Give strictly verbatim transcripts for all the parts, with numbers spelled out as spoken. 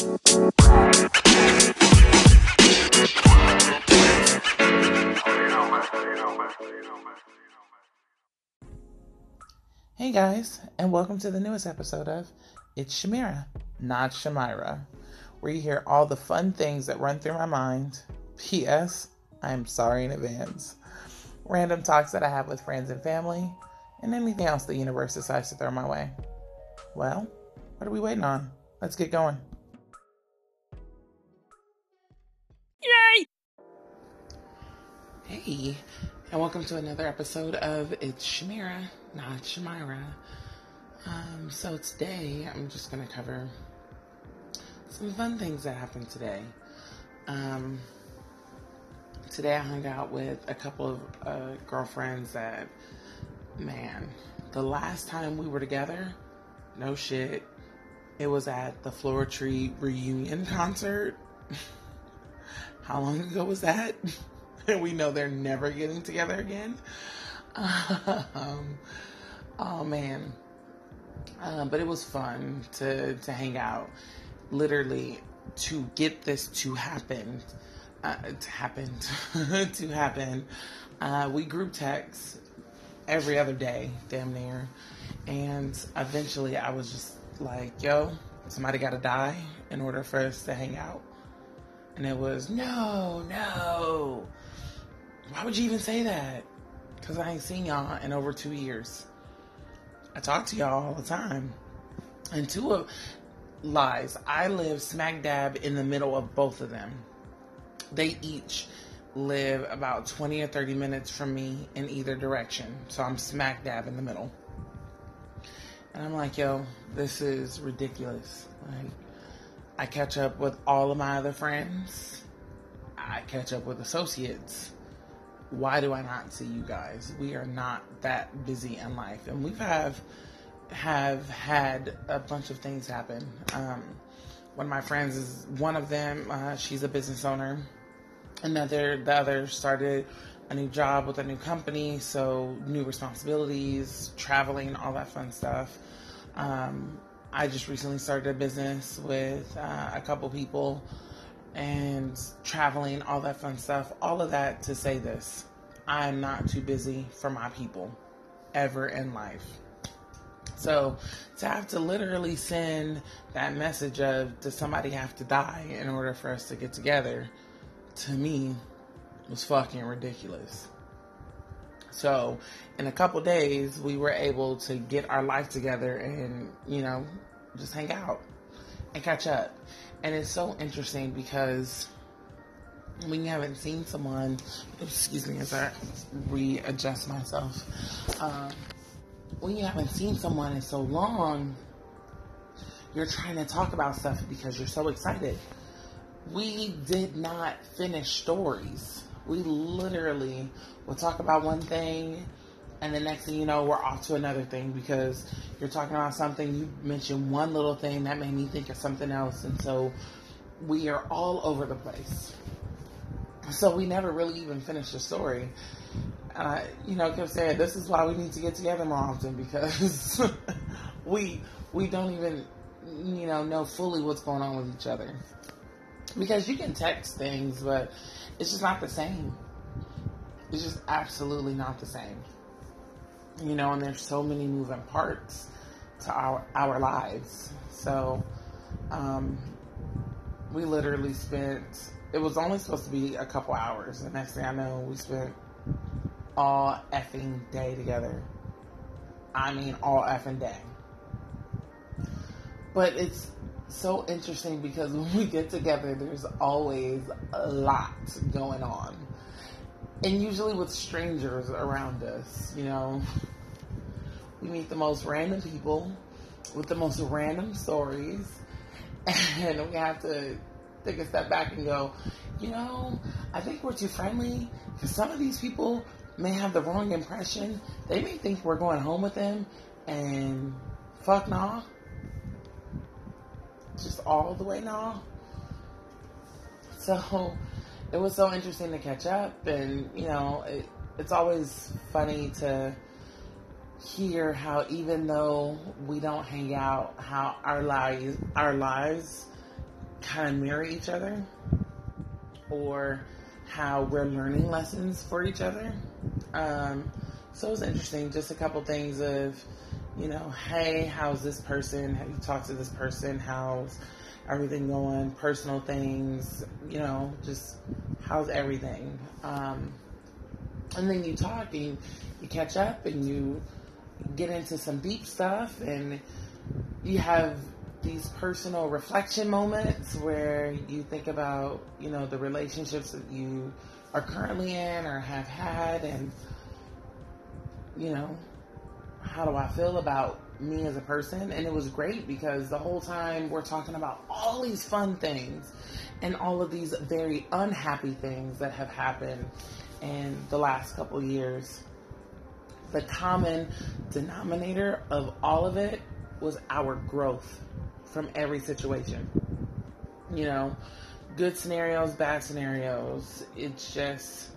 Hey guys, and welcome to the newest episode of It's Shamira, Not Shamira, where you hear all the fun things that run through my mind. P S. I'm sorry in advance. Random talks that I have with friends and family, and anything else the universe decides to throw my way. Well, what are we waiting on? Let's get going. Yay! Hey, and welcome to another episode of It's Shamira, Not Shamira. Um, so today, I'm just going to cover some fun things that happened today. Um, today I hung out with a couple of uh, girlfriends that, man, the last time we were together, no shit, it was at the Floetry reunion concert. How long ago was that? And we know they're never getting together again. Um, oh man. Uh, but it was fun to, to hang out. Literally, to get this to happen, uh, to happen, to happen, uh, we group text every other day, damn near. And eventually I was just like, yo, somebody gotta die in order for us to hang out. And it was, no, no. Why would you even say that? Because I ain't seen y'all in over two years. I talk to y'all all the time. And two of, lies, I live smack dab in the middle of both of them. They each live about twenty or thirty minutes from me in either direction. So I'm smack dab in the middle. And I'm like, yo, this is ridiculous. Like, I catch up with all of my other friends. I catch up with associates. Why do I not see you guys? We are not that busy in life. And we've have, have had a bunch of things happen. Um, one of my friends is one of them. Uh, she's a business owner. Another, the other started a new job with a new company, so new responsibilities, traveling, all that fun stuff. Um, I just recently started a business with uh, a couple people and traveling, all that fun stuff. All of that to say this, I'm not too busy for my people ever in life. So to have to literally send that message of, does somebody have to die in order for us to get together, to me, was fucking ridiculous. So in a couple days, we were able to get our life together and, you know, just hang out and catch up. And it's so interesting because when you haven't seen someone, excuse me as I readjust myself, um, when you haven't seen someone in so long, you're trying to talk about stuff because you're so excited. We did not finish stories. We literally will talk about one thing, and the next thing you know, we're off to another thing because you're talking about something. You mentioned one little thing that made me think of something else. And so we are all over the place. So we never really even finished the story. And I, you know, kept saying, this is why we need to get together more often, because we, we don't even, you know, know fully what's going on with each other. Because you can text things, but it's just not the same. It's just absolutely not the same. You know, and there's so many moving parts to our our lives. So, um, we literally spent, it was only supposed to be a couple hours. The next thing I know, we spent all effing day together. I mean, all effing day. But it's so interesting because when we get together, there's always a lot going on, and usually with strangers around us. You know, we meet the most random people with the most random stories, and we have to take a step back and go, you know, I think we're too friendly, because some of these people may have the wrong impression. They may think we're going home with them, and fuck nah. Just all the way now. So it was so interesting to catch up, and you know, it, it's always funny to hear how, even though we don't hang out, how our lives, our lives kind of mirror each other, or how we're learning lessons for each other. Um, so it was interesting, just a couple things of, you know, hey, how's this person? Have you talked to this person? How's everything going? Personal things, you know, just how's everything? Um, and then you talk and you catch up and you get into some deep stuff, and you have these personal reflection moments where you think about, you know, the relationships that you are currently in or have had, and, you know, how do I feel about me as a person? And it was great because the whole time we're talking about all these fun things and all of these very unhappy things that have happened in the last couple years. The common denominator of all of it was our growth from every situation. You know, good scenarios, bad scenarios. It's just,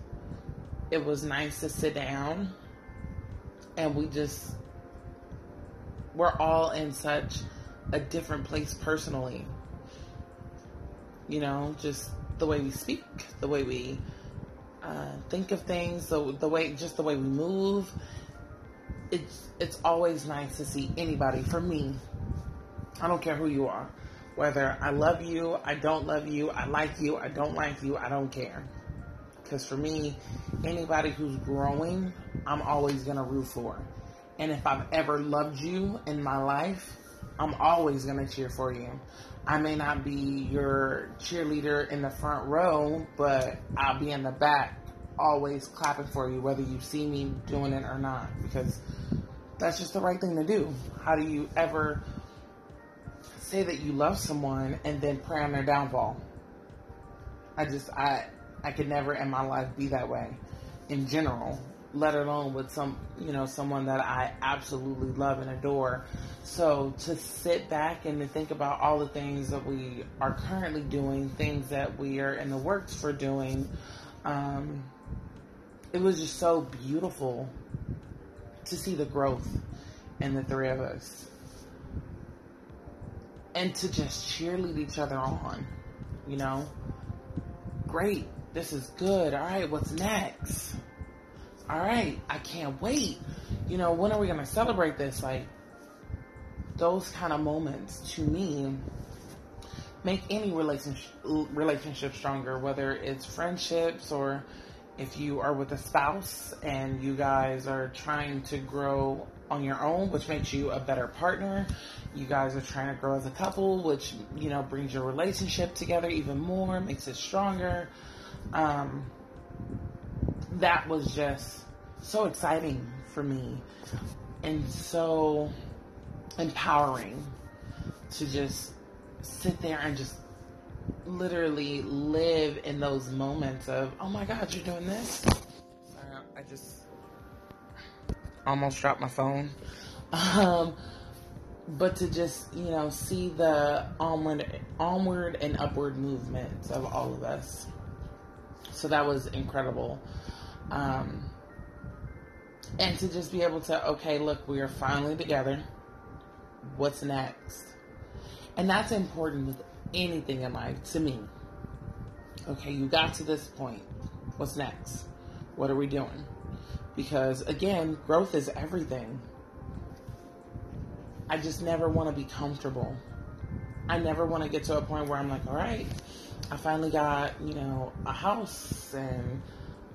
it was nice to sit down and we just, we're all in such a different place personally. You know, just the way we speak, the way we uh, think of things, so the way, just the way we move. It's it's always nice to see anybody. For me, I don't care who you are. Whether I love you, I don't love you, I like you, I don't like you, I don't care. Because for me, anybody who's growing, I'm always going to root for. And if I've ever loved you in my life, I'm always going to cheer for you. I may not be your cheerleader in the front row, but I'll be in the back, always clapping for you, whether you see me doing it or not, because that's just the right thing to do. How do you ever say that you love someone and then pray on their downfall? I just, I, I could never in my life be that way in general, let alone with some, you know, someone that I absolutely love and adore. So to sit back and to think about all the things that we are currently doing, things that we are in the works for doing, um, it was just so beautiful to see the growth in the three of us and to just cheerlead each other on, you know, great, this is good, all right, what's next, all right, I can't wait, you know, when are we going to celebrate this? Like, those kind of moments to me make any relationship relationship stronger, whether it's friendships or if you are with a spouse and you guys are trying to grow on your own, which makes you a better partner. You guys are trying to grow as a couple, which, you know, brings your relationship together even more, makes it stronger. Um, that was just so exciting for me and so empowering to just sit there and just literally live in those moments of, oh my God, you're doing this. Uh, I just almost dropped my phone. Um, but to just, you know, see the onward, onward and upward movements of all of us. So that was incredible. Um, and to just be able to, okay, look, we are finally together. What's next? And that's important with anything in life to me. Okay, you got to this point. What's next? What are we doing? Because again, growth is everything. I just never want to be comfortable. I never want to get to a point where I'm like, all right, I finally got, you know, a house and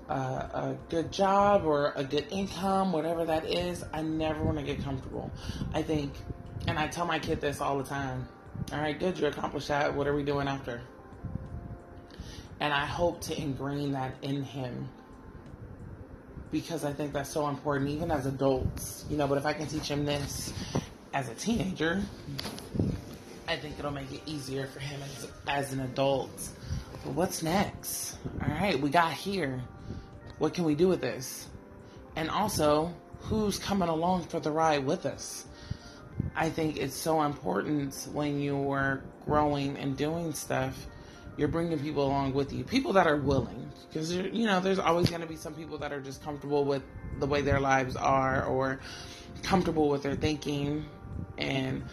a, a good job or a good income, whatever that is. I never want to get comfortable. I think, and I tell my kid this all the time, all right, good, you accomplished that. What are we doing after? And I hope to ingrain that in him because I think that's so important, even as adults, you know, but if I can teach him this as a teenager, I think it'll make it easier for him as, as an adult. But what's next? All right, we got here. What can we do with this? And also, who's coming along for the ride with us? I think it's so important when you're growing and doing stuff, you're bringing people along with you. People that are willing, because, you know, there's always going to be some people that are just comfortable with the way their lives are or comfortable with their thinking. And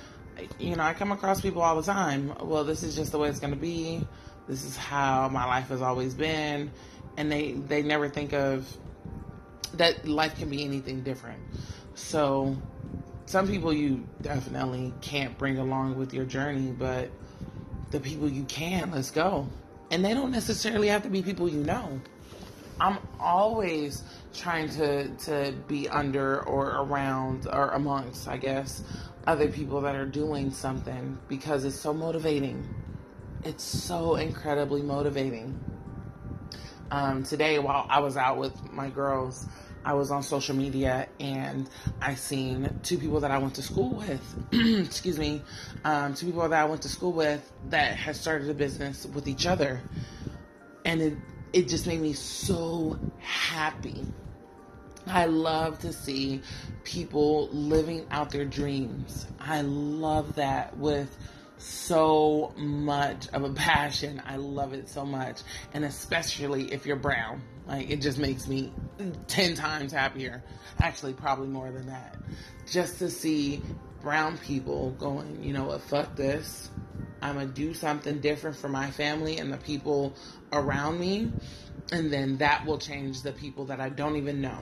you know, I come across people all the time. Well, this is just the way it's going to be. This is how my life has always been. And they, they never think of that life can be anything different. So some people you definitely can't bring along with your journey, but the people you can, let's go. And they don't necessarily have to be people you know. I'm always trying to, to be under or around or amongst, I guess, other people that are doing something, because it's so motivating. It's so incredibly motivating. Um, today, while I was out with my girls, I was on social media and I seen two people that I went to school with, excuse me, um, two people that I went to school with that had started a business with each other. And it, it just made me so happy. I love to see people living out their dreams. I love that with so much of a passion. I love it so much. And especially if you're brown, like, it just makes me ten times happier. Actually, probably more than that. Just to see brown people going, you know what, fuck this. I'm going to do something different for my family and the people around me. And then that will change the people that I don't even know.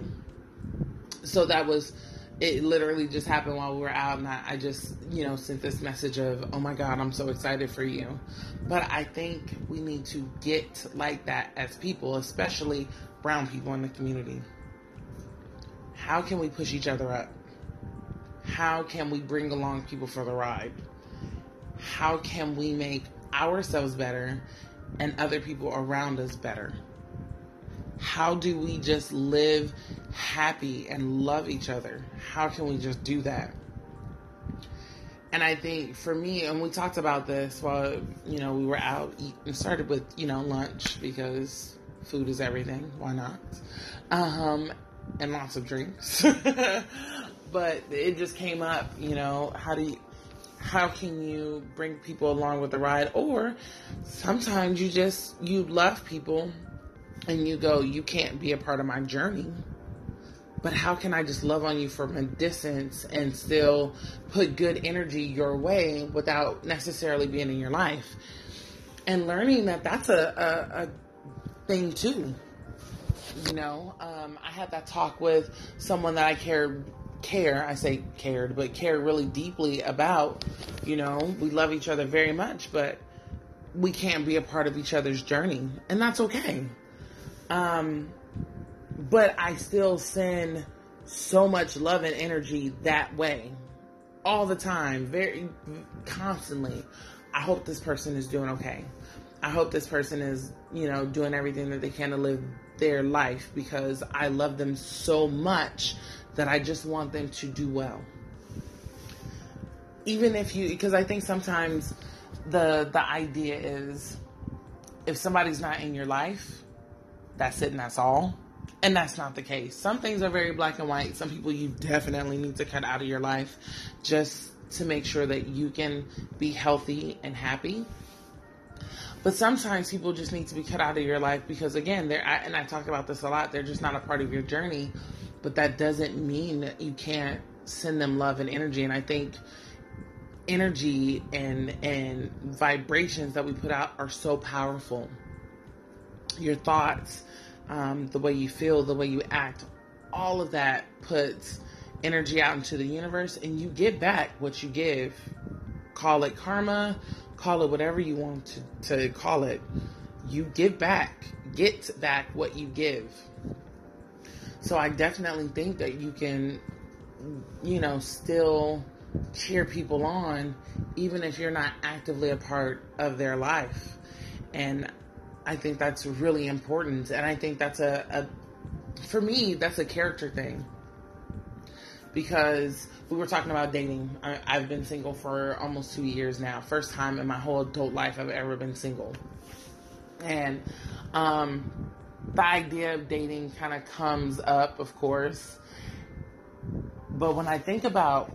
So that was, it literally just happened while we were out. And I, I just, you know, sent this message of, oh my God, I'm so excited for you. But I think we need to get like that as people, especially brown people in the community. How can we push each other up? How can we bring along people for the ride? How can we make ourselves better and other people around us better? How do we just live happy and love each other? How can we just do that? And I think for me, and we talked about this while, you know, we were out eating, started with, you know, lunch, because food is everything. Why not? Um, and lots of drinks. But it just came up, you know, how do you, how can you bring people along with the ride? Or sometimes you just, you love people and you go, you can't be a part of my journey, but how can I just love on you from a distance and still put good energy your way without necessarily being in your life? And learning that that's a, a, a thing too. You know, um, I had that talk with someone that I cared care, I say cared, but care really deeply about. You know, we love each other very much, but we can't be a part of each other's journey, and that's okay. Um, but I still send so much love and energy that way all the time, very constantly. I hope this person is doing okay. I hope this person is, you know, doing everything that they can to live their life, because I love them so much that I just want them to do well. Even if you, because I think sometimes the the idea is, if somebody's not in your life, that's it and that's all. And that's not the case. Some things are very black and white. Some people you definitely need to cut out of your life just to make sure that you can be healthy and happy. But sometimes people just need to be cut out of your life because, again, they're, and I talk about this a lot, they're just not a part of your journey. But that doesn't mean that you can't send them love and energy. And I think energy and and vibrations that we put out are so powerful. Your thoughts, um, the way you feel, the way you act, all of that puts energy out into the universe, and you get back what you give. Call it karma, call it whatever you want to, to call it. You give back, get back what you give. So I definitely think that you can, you know, still cheer people on, even if you're not actively a part of their life. And I think that's really important. And I think that's a, a for me, that's a character thing. Because we were talking about dating. I, I've been single for almost two years now. First time in my whole adult life I've ever been single. And, um... the idea of dating kind of comes up, of course. But when I think about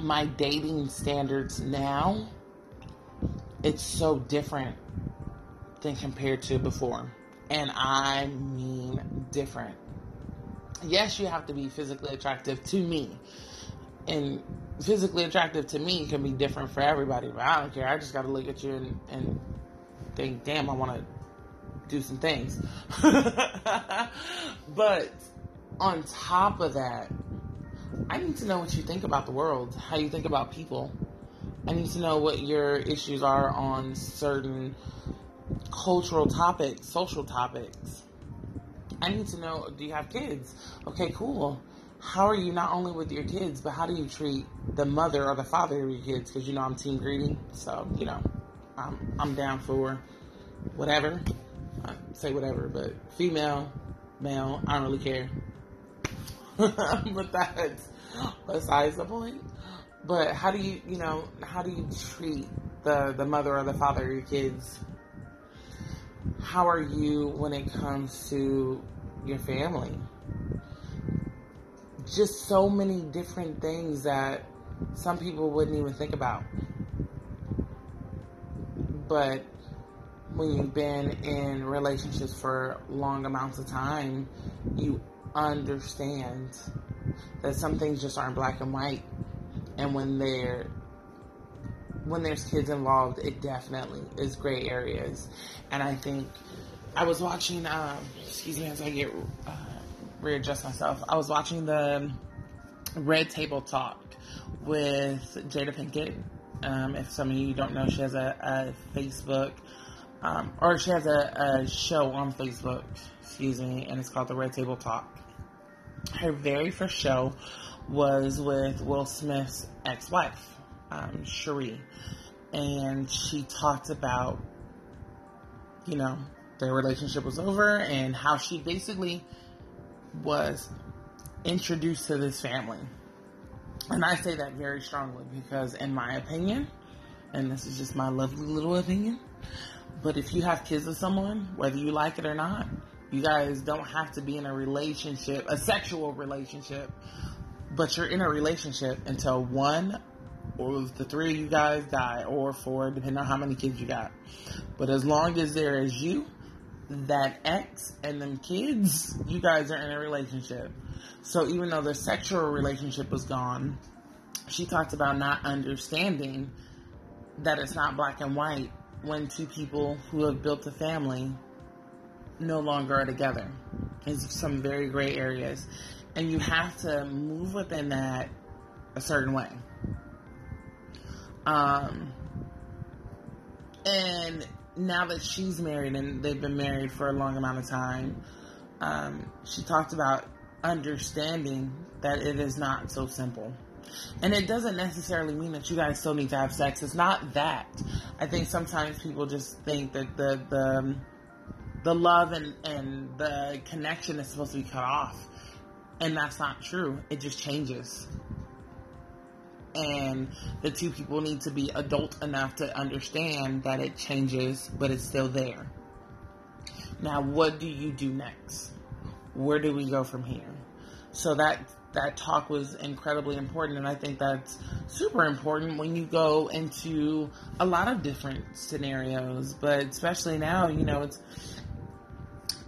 my dating standards now, it's so different than compared to before. And I mean different. Yes, you have to be physically attractive to me. And physically attractive to me can be different for everybody, but I don't care. I just got to look at you and, and think, damn, I want to do some things. But on top of that, I need to know what you think about the world, how you think about people. I need to know what your issues are on certain cultural topics, social topics. I need to know, do you have kids? Okay, cool. How are you not only with your kids, but how do you treat the mother or the father of your kids? Because, you know, I'm team greedy. So, you know, I'm, I'm down for whatever. I say whatever, but female, male, I don't really care. But that's besides the point. But how do you, you know, how do you treat the, the mother or the father of your kids? How are you when it comes to your family? Just so many different things that some people wouldn't even think about. But when you've been in relationships for long amounts of time, you understand that some things just aren't black and white. And when they're when there's kids involved, it definitely is gray areas. And I think I was watching, um, excuse me as I get uh, readjust myself. I was watching the Red Table Talk with Jada Pinkett. Um, if some of you don't know, she has a, a Facebook, um, or she has a, a show on Facebook, excuse me, and it's called the Red Table Talk. Her very first show was with Will Smith's ex-wife, um, Cherie, and she talked about, you know, their relationship was over and how she basically was introduced to this family. And I say that very strongly because, in my opinion, and this is just my lovely little opinion, but if you have kids with someone, whether you like it or not, you guys don't have to be in a relationship, a sexual relationship, but you're in a relationship until one or the three of you guys die, or four, depending on how many kids you got. But as long as there is you, that ex, and them kids, you guys are in a relationship. So even though the sexual relationship was gone, she talked about not understanding that it's not black and white when two people who have built a family no longer are together. There's some very gray areas. And you have to move within that a certain way. Um, and now that she's married and they've been married for a long amount of time, um, she talked about understanding that it is not so simple. And it doesn't necessarily mean that you guys still need to have sex. It's not that. I think sometimes people just think that the the, the love and, and the connection is supposed to be cut off. And that's not true. It just changes. And the two people need to be adult enough to understand that it changes, but it's still there. Now, what do you do next? Where do we go from here? So that that talk was incredibly important, and I think that's super important when you go into a lot of different scenarios, but especially now, you know, it's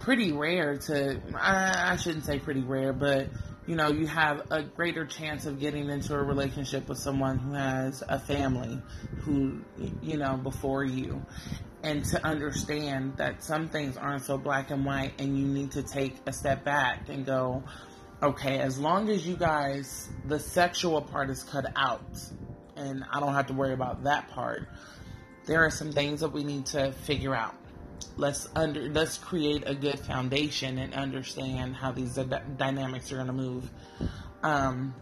pretty rare to, I, I shouldn't say pretty rare, but you know, you have a greater chance of getting into a relationship with someone who has a family, who, you know, before you. And to understand that some things aren't so black and white, and you need to take a step back and go, okay, as long as you guys, the sexual part is cut out, and I don't have to worry about that part, there are some things that we need to figure out. Let's under let's create a good foundation and understand how these d- dynamics are going to move. Um,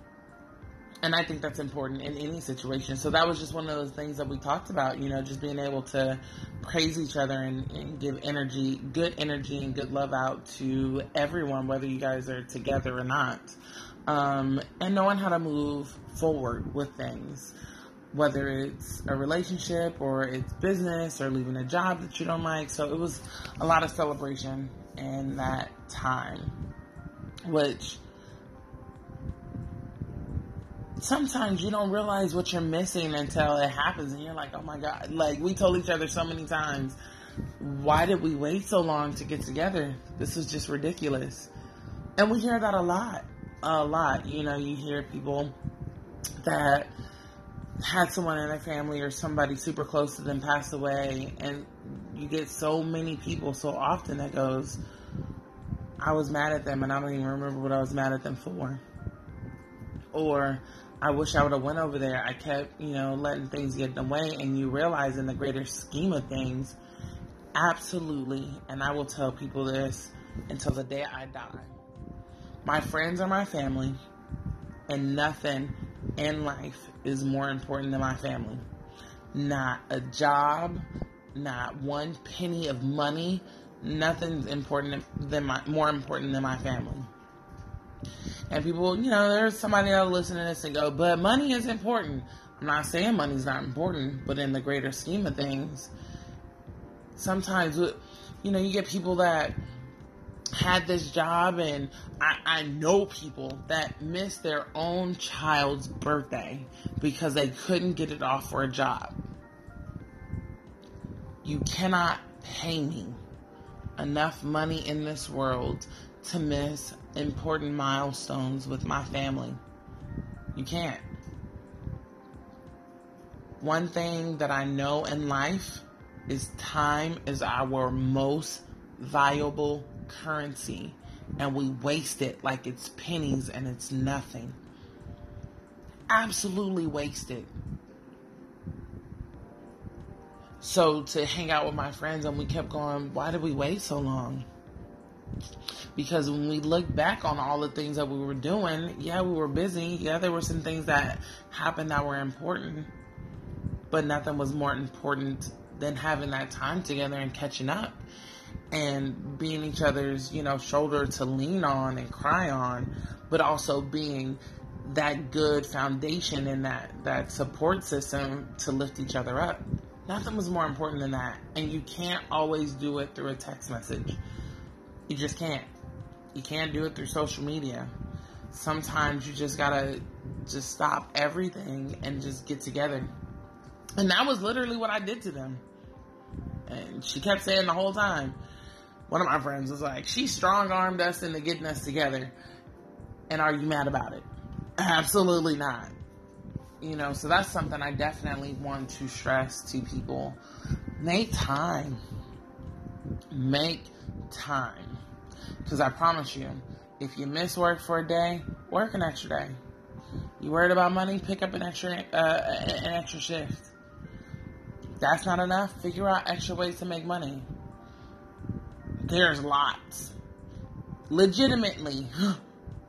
and I think that's important in any situation. So that was just one of those things that we talked about, you know, just being able to praise each other and, and give energy, good energy and good love out to everyone, whether you guys are together or not. Um, and knowing how to move forward with things. Whether it's a relationship or it's business or leaving a job that you don't like. So it was a lot of celebration in that time, which sometimes you don't realize what you're missing until it happens. And you're like, oh my God, like we told each other so many times, why did we wait so long to get together? This is just ridiculous. And we hear that a lot, a lot. You know, you hear people that had someone in their family or somebody super close to them pass away, and you get so many people so often that goes, I was mad at them and I don't even remember what I was mad at them for. Or I wish I would have went over there. I kept, you know, letting things get in the way. And you realize in the greater scheme of things, absolutely, and I will tell people this until the day I die, my friends are my family, and nothing in life is more important than my family. Not a job, not one penny of money, nothing's important than my, more important than my family. And people, you know, there's somebody that'll listen to this and go, but money is important. I'm not saying money's not important, but in the greater scheme of things, sometimes, you know, you get people that had this job, and I, I know people that missed their own child's birthday because they couldn't get it off for a job. You cannot pay me enough money in this world to miss important milestones with my family. You can't. One thing that I know in life is time is our most valuable currency, and we waste it like it's pennies and it's nothing. Absolutely waste it. So to hang out with my friends, and we kept going, why did we wait so long? Because when we look back on all the things that we were doing, yeah, we were busy. Yeah, there were some things that happened that were important, but nothing was more important than having that time together and catching up and being each other's, you know, shoulder to lean on and cry on, but also being that good foundation and that, that support system to lift each other up. Nothing was more important than that. And you can't always do it through a text message. You just can't. You can't do it through social media. Sometimes you just gotta just stop everything and just get together. And that was literally what I did to them. And she kept saying the whole time, one of my friends was like, she strong-armed us into getting us together. And are you mad about it? Absolutely not. You know, so that's something I definitely want to stress to people. Make time. Make time. Because I promise you, if you miss work for a day, work an extra day. You worried about money? Pick up an extra, uh, an extra shift. That's not enough. Figure out extra ways to make money. There's lots. Legitimately,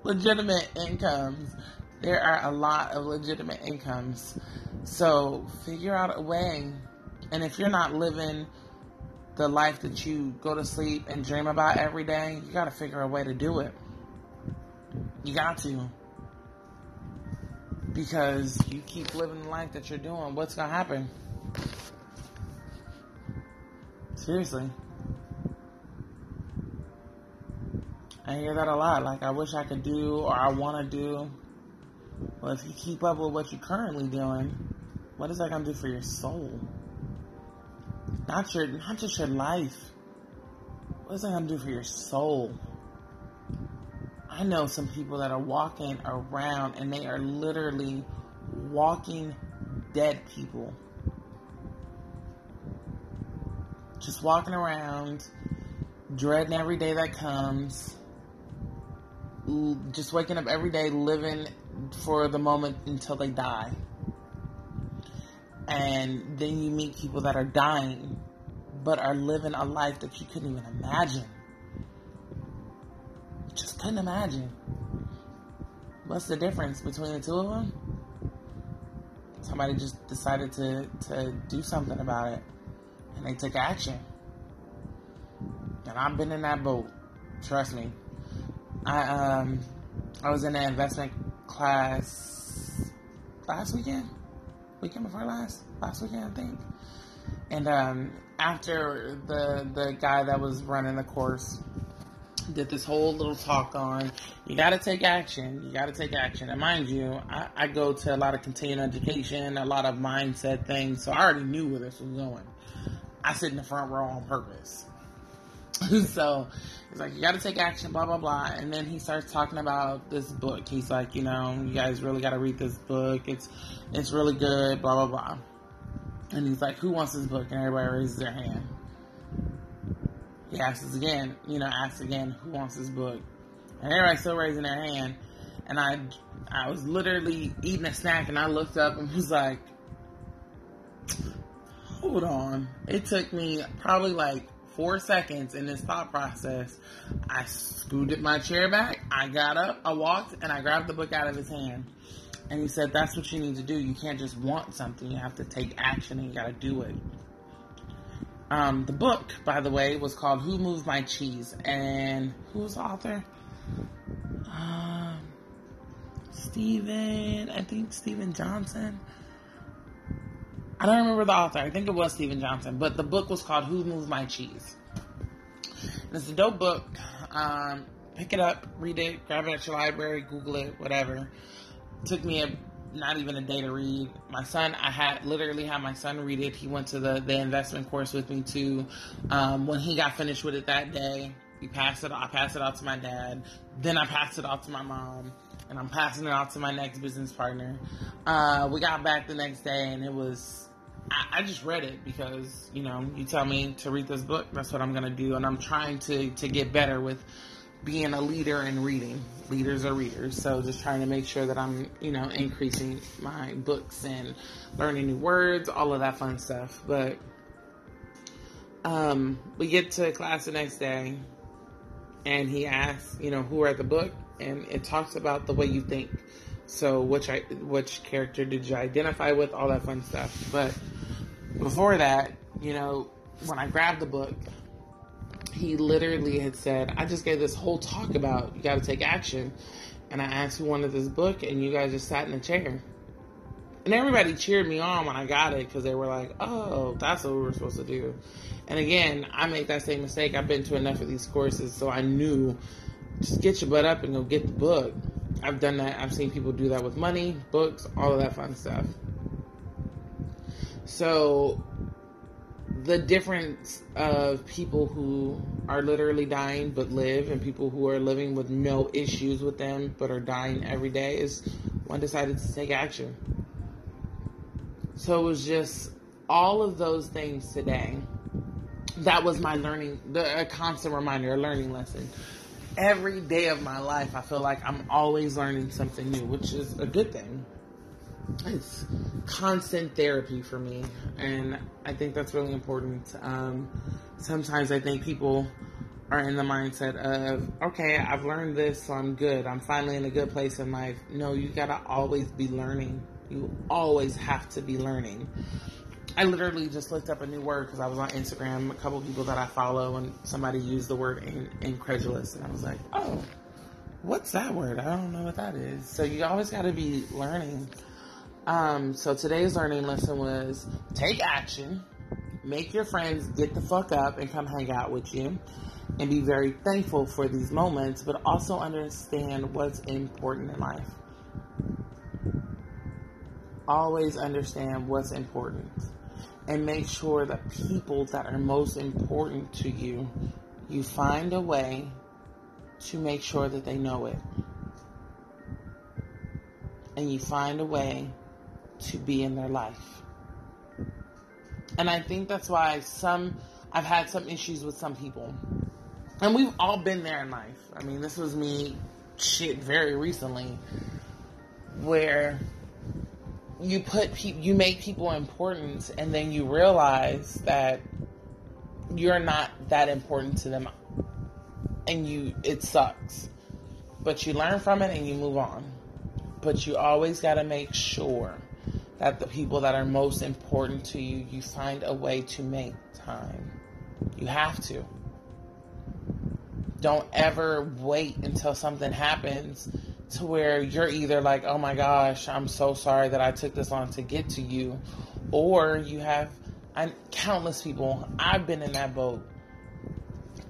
legitimate incomes. There are a lot of legitimate incomes. So figure out a way. And if you're not living the life that you go to sleep and dream about every day, you got to figure a way to do it. You got to. Because you keep living the life that you're doing, what's going to happen? Seriously. I hear that a lot. Like, I wish I could do, or I want to do. Well, if you keep up with what you're currently doing, what is that going to do for your soul? Not your, not just your life. What is that going to do for your soul? I know some people that are walking around, and they are literally walking dead people. Just walking around, dreading every day that comes. Just waking up every day, living for the moment until they die. And then you meet people that are dying, but are living a life that you couldn't even imagine. Just couldn't imagine. What's the difference between the two of them? Somebody just decided to, to do something about it. And they took action. And I've been in that boat. Trust me. I um I was in an investment class last weekend. Weekend before last? Last weekend, I think. And um after the the guy that was running the course did this whole little talk on, you gotta take action, you gotta take action. And mind you, I, I go to a lot of continuing education, a lot of mindset things, so I already knew where this was going. I sit in the front row on purpose. So he's like, you got to take action, blah, blah, blah. And then he starts talking about this book. He's like, you know, you guys really got to read this book. It's, it's really good, blah, blah, blah. And he's like, who wants this book? And everybody raises their hand. He asks again, you know, asks again, who wants this book? And everybody's still raising their hand. And I, I was literally eating a snack, and I looked up and was like, hold on. It took me probably like four seconds in this thought process. I scooted my chair back. I got up, I walked, and I grabbed the book out of his hand. And he said, that's what you need to do. You can't just want something. You have to take action, and you got to do it. Um, the book, by the way, was called Who Moved My Cheese? And who was the author? Um, Steven, I think Steven Johnson. I don't remember the author. I think it was Steven Johnson. But the book was called Who Moved My Cheese? And it's a dope book. Um, pick it up, read it, grab it at your library, Google it, whatever. Took me a, not even a day to read. My son, I had literally had my son read it. He went to the, the investment course with me too. Um, when he got finished with it that day, we passed it. I passed it off to my dad. Then I passed it off to my mom, and I'm passing it off to my next business partner. Uh, we got back the next day, and it was, I, I just read it because, you know, you tell me to read this book, that's what I'm going to do. And I'm trying to, to get better with being a leader and reading. Leaders are readers. So just trying to make sure that I'm, you know, increasing my books and learning new words, all of that fun stuff. But um, we get to class the next day, and he asks, you know, who read the book? And it talks about the way you think. So which, I, which character did you identify with? All that fun stuff. But before that, you know, when I grabbed the book, he literally had said, I just gave this whole talk about you got to take action. And I asked who wanted this book, and you guys just sat in a chair. And everybody cheered me on when I got it, because they were like, oh, that's what we were supposed to do. And again, I make that same mistake. I've been to enough of these courses, so I knew, just get your butt up and go get the book. I've done that. I've seen people do that with money, books, all of that fun stuff. So the difference of people who are literally dying but live, and people who are living with no issues with them but are dying every day, is one decided to take action. So it was just all of those things today. That was my learning, the, a constant reminder, a learning lesson. Every day of my life, I feel like I'm always learning something new, which is a good thing. It's constant therapy for me, and I think that's really important. Um, sometimes I think people are in the mindset of, okay, I've learned this, so I'm good. I'm finally in a good place in life. No, you gotta always be learning. You always have to be learning. I literally just looked up a new word because I was on Instagram. A couple people that I follow, and somebody used the word in- incredulous, and I was like, oh, what's that word? I don't know what that is. So you always gotta be learning. Um, so today's learning lesson was take action, make your friends get the fuck up and come hang out with you, and be very thankful for these moments, but also understand what's important in life. Always understand what's important, and make sure the people that are most important to you, you find a way to make sure that they know it, and you find a way to be in their life. And I think that's why some, I've had some issues with some people. And we've all been there in life. I mean, this was me shit very recently, where you put people, you make people important, and then you realize that you're not that important to them, and you, it sucks. But you learn from it and you move on. But you always got to make sure that the people that are most important to you, you find a way to make time. You have to. Don't ever wait until something happens to where you're either like, oh my gosh, I'm so sorry that I took this long to get to you. Or you have I'm, countless people. I've been in that boat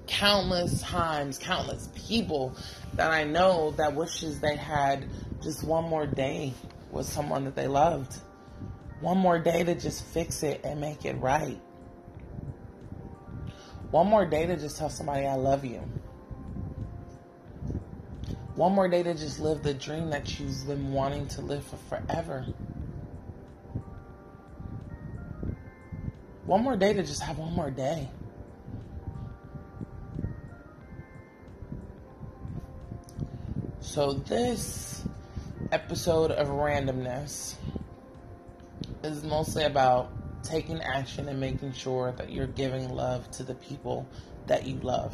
countless times, countless people that I know that wishes they had just one more day with someone that they loved. One more day to just fix it and make it right. One more day to just tell somebody I love you. One more day to just live the dream that you've been wanting to live for forever. One more day to just have one more day. So this episode of randomness is mostly about taking action and making sure that you're giving love to the people that you love.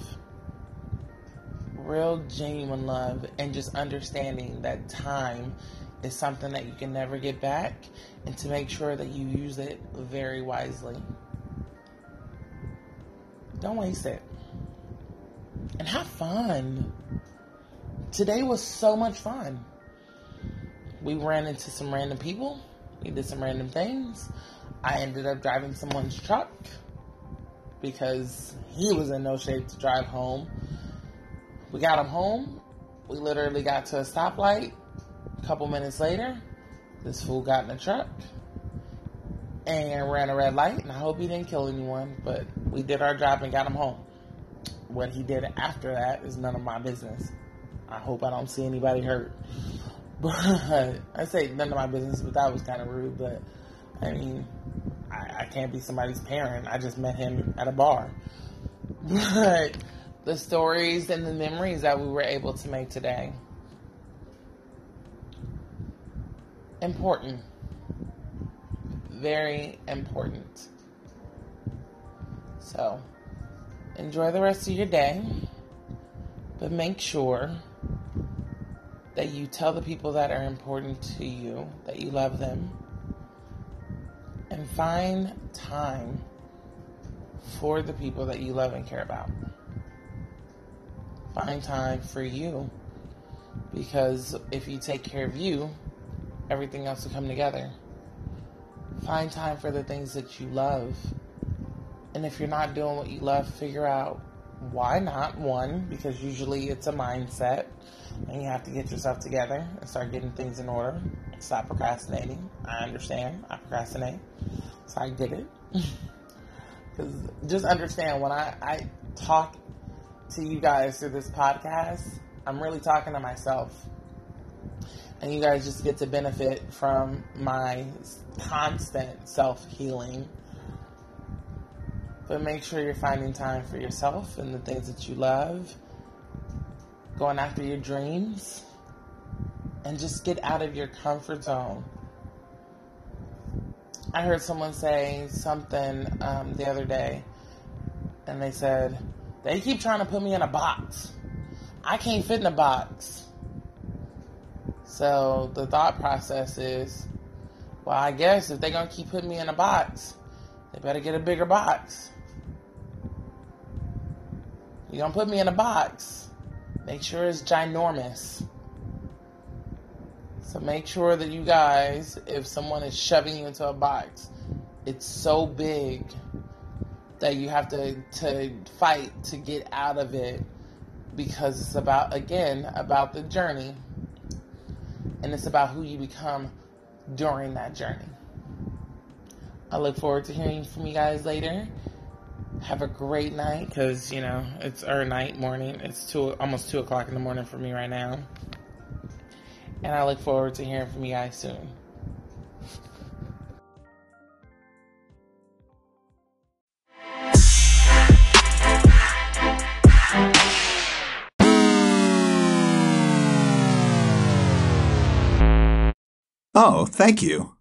Real genuine love, and just understanding that time is something that you can never get back, and to make sure that you use it very wisely. Don't waste it. And have fun. Today was so much fun. We ran into some random people. We did some random things. I ended up driving someone's truck because he was in no shape to drive home. We got him home. We literally got to a stoplight. A couple minutes later, this fool got in a truck and ran a red light. And I hope he didn't kill anyone, but we did our job and got him home. What he did after that is none of my business. I hope I don't see anybody hurt. But I say none of my business, but that was kind of rude. But I mean, I, I can't be somebody's parent. I just met him at a bar. But the stories and the memories that we were able to make today, important. Very important. So enjoy the rest of your day. But make sure that you tell the people that are important to you that you love them. And find time for the people that you love and care about. Find time for you. Because if you take care of you, everything else will come together. Find time for the things that you love. And if you're not doing what you love, figure out why not. One, because usually it's a mindset. And you have to get yourself together and start getting things in order. Stop procrastinating. I understand. I procrastinate. So I get it. Because just understand, when I, I talk to you guys through this podcast, I'm really talking to myself. And you guys just get to benefit from my constant self-healing. But make sure you're finding time for yourself and the things that you love. Going after your dreams. And just get out of your comfort zone. I heard someone say something um, the other day. And they said, they keep trying to put me in a box. I can't fit in a box. So the thought process is, well, I guess if they're going to keep putting me in a box, they better get a bigger box. You're going to put me in a box. Make sure it's ginormous. So make sure that you guys, if someone is shoving you into a box, it's so big that you have to, to fight to get out of it, because it's about, again, about the journey. And it's about who you become during that journey. I look forward to hearing from you guys later. Have a great night, because, you know, it's our night, morning. It's two, almost two o'clock in the morning for me right now. And I look forward to hearing from you guys soon. Oh, thank you.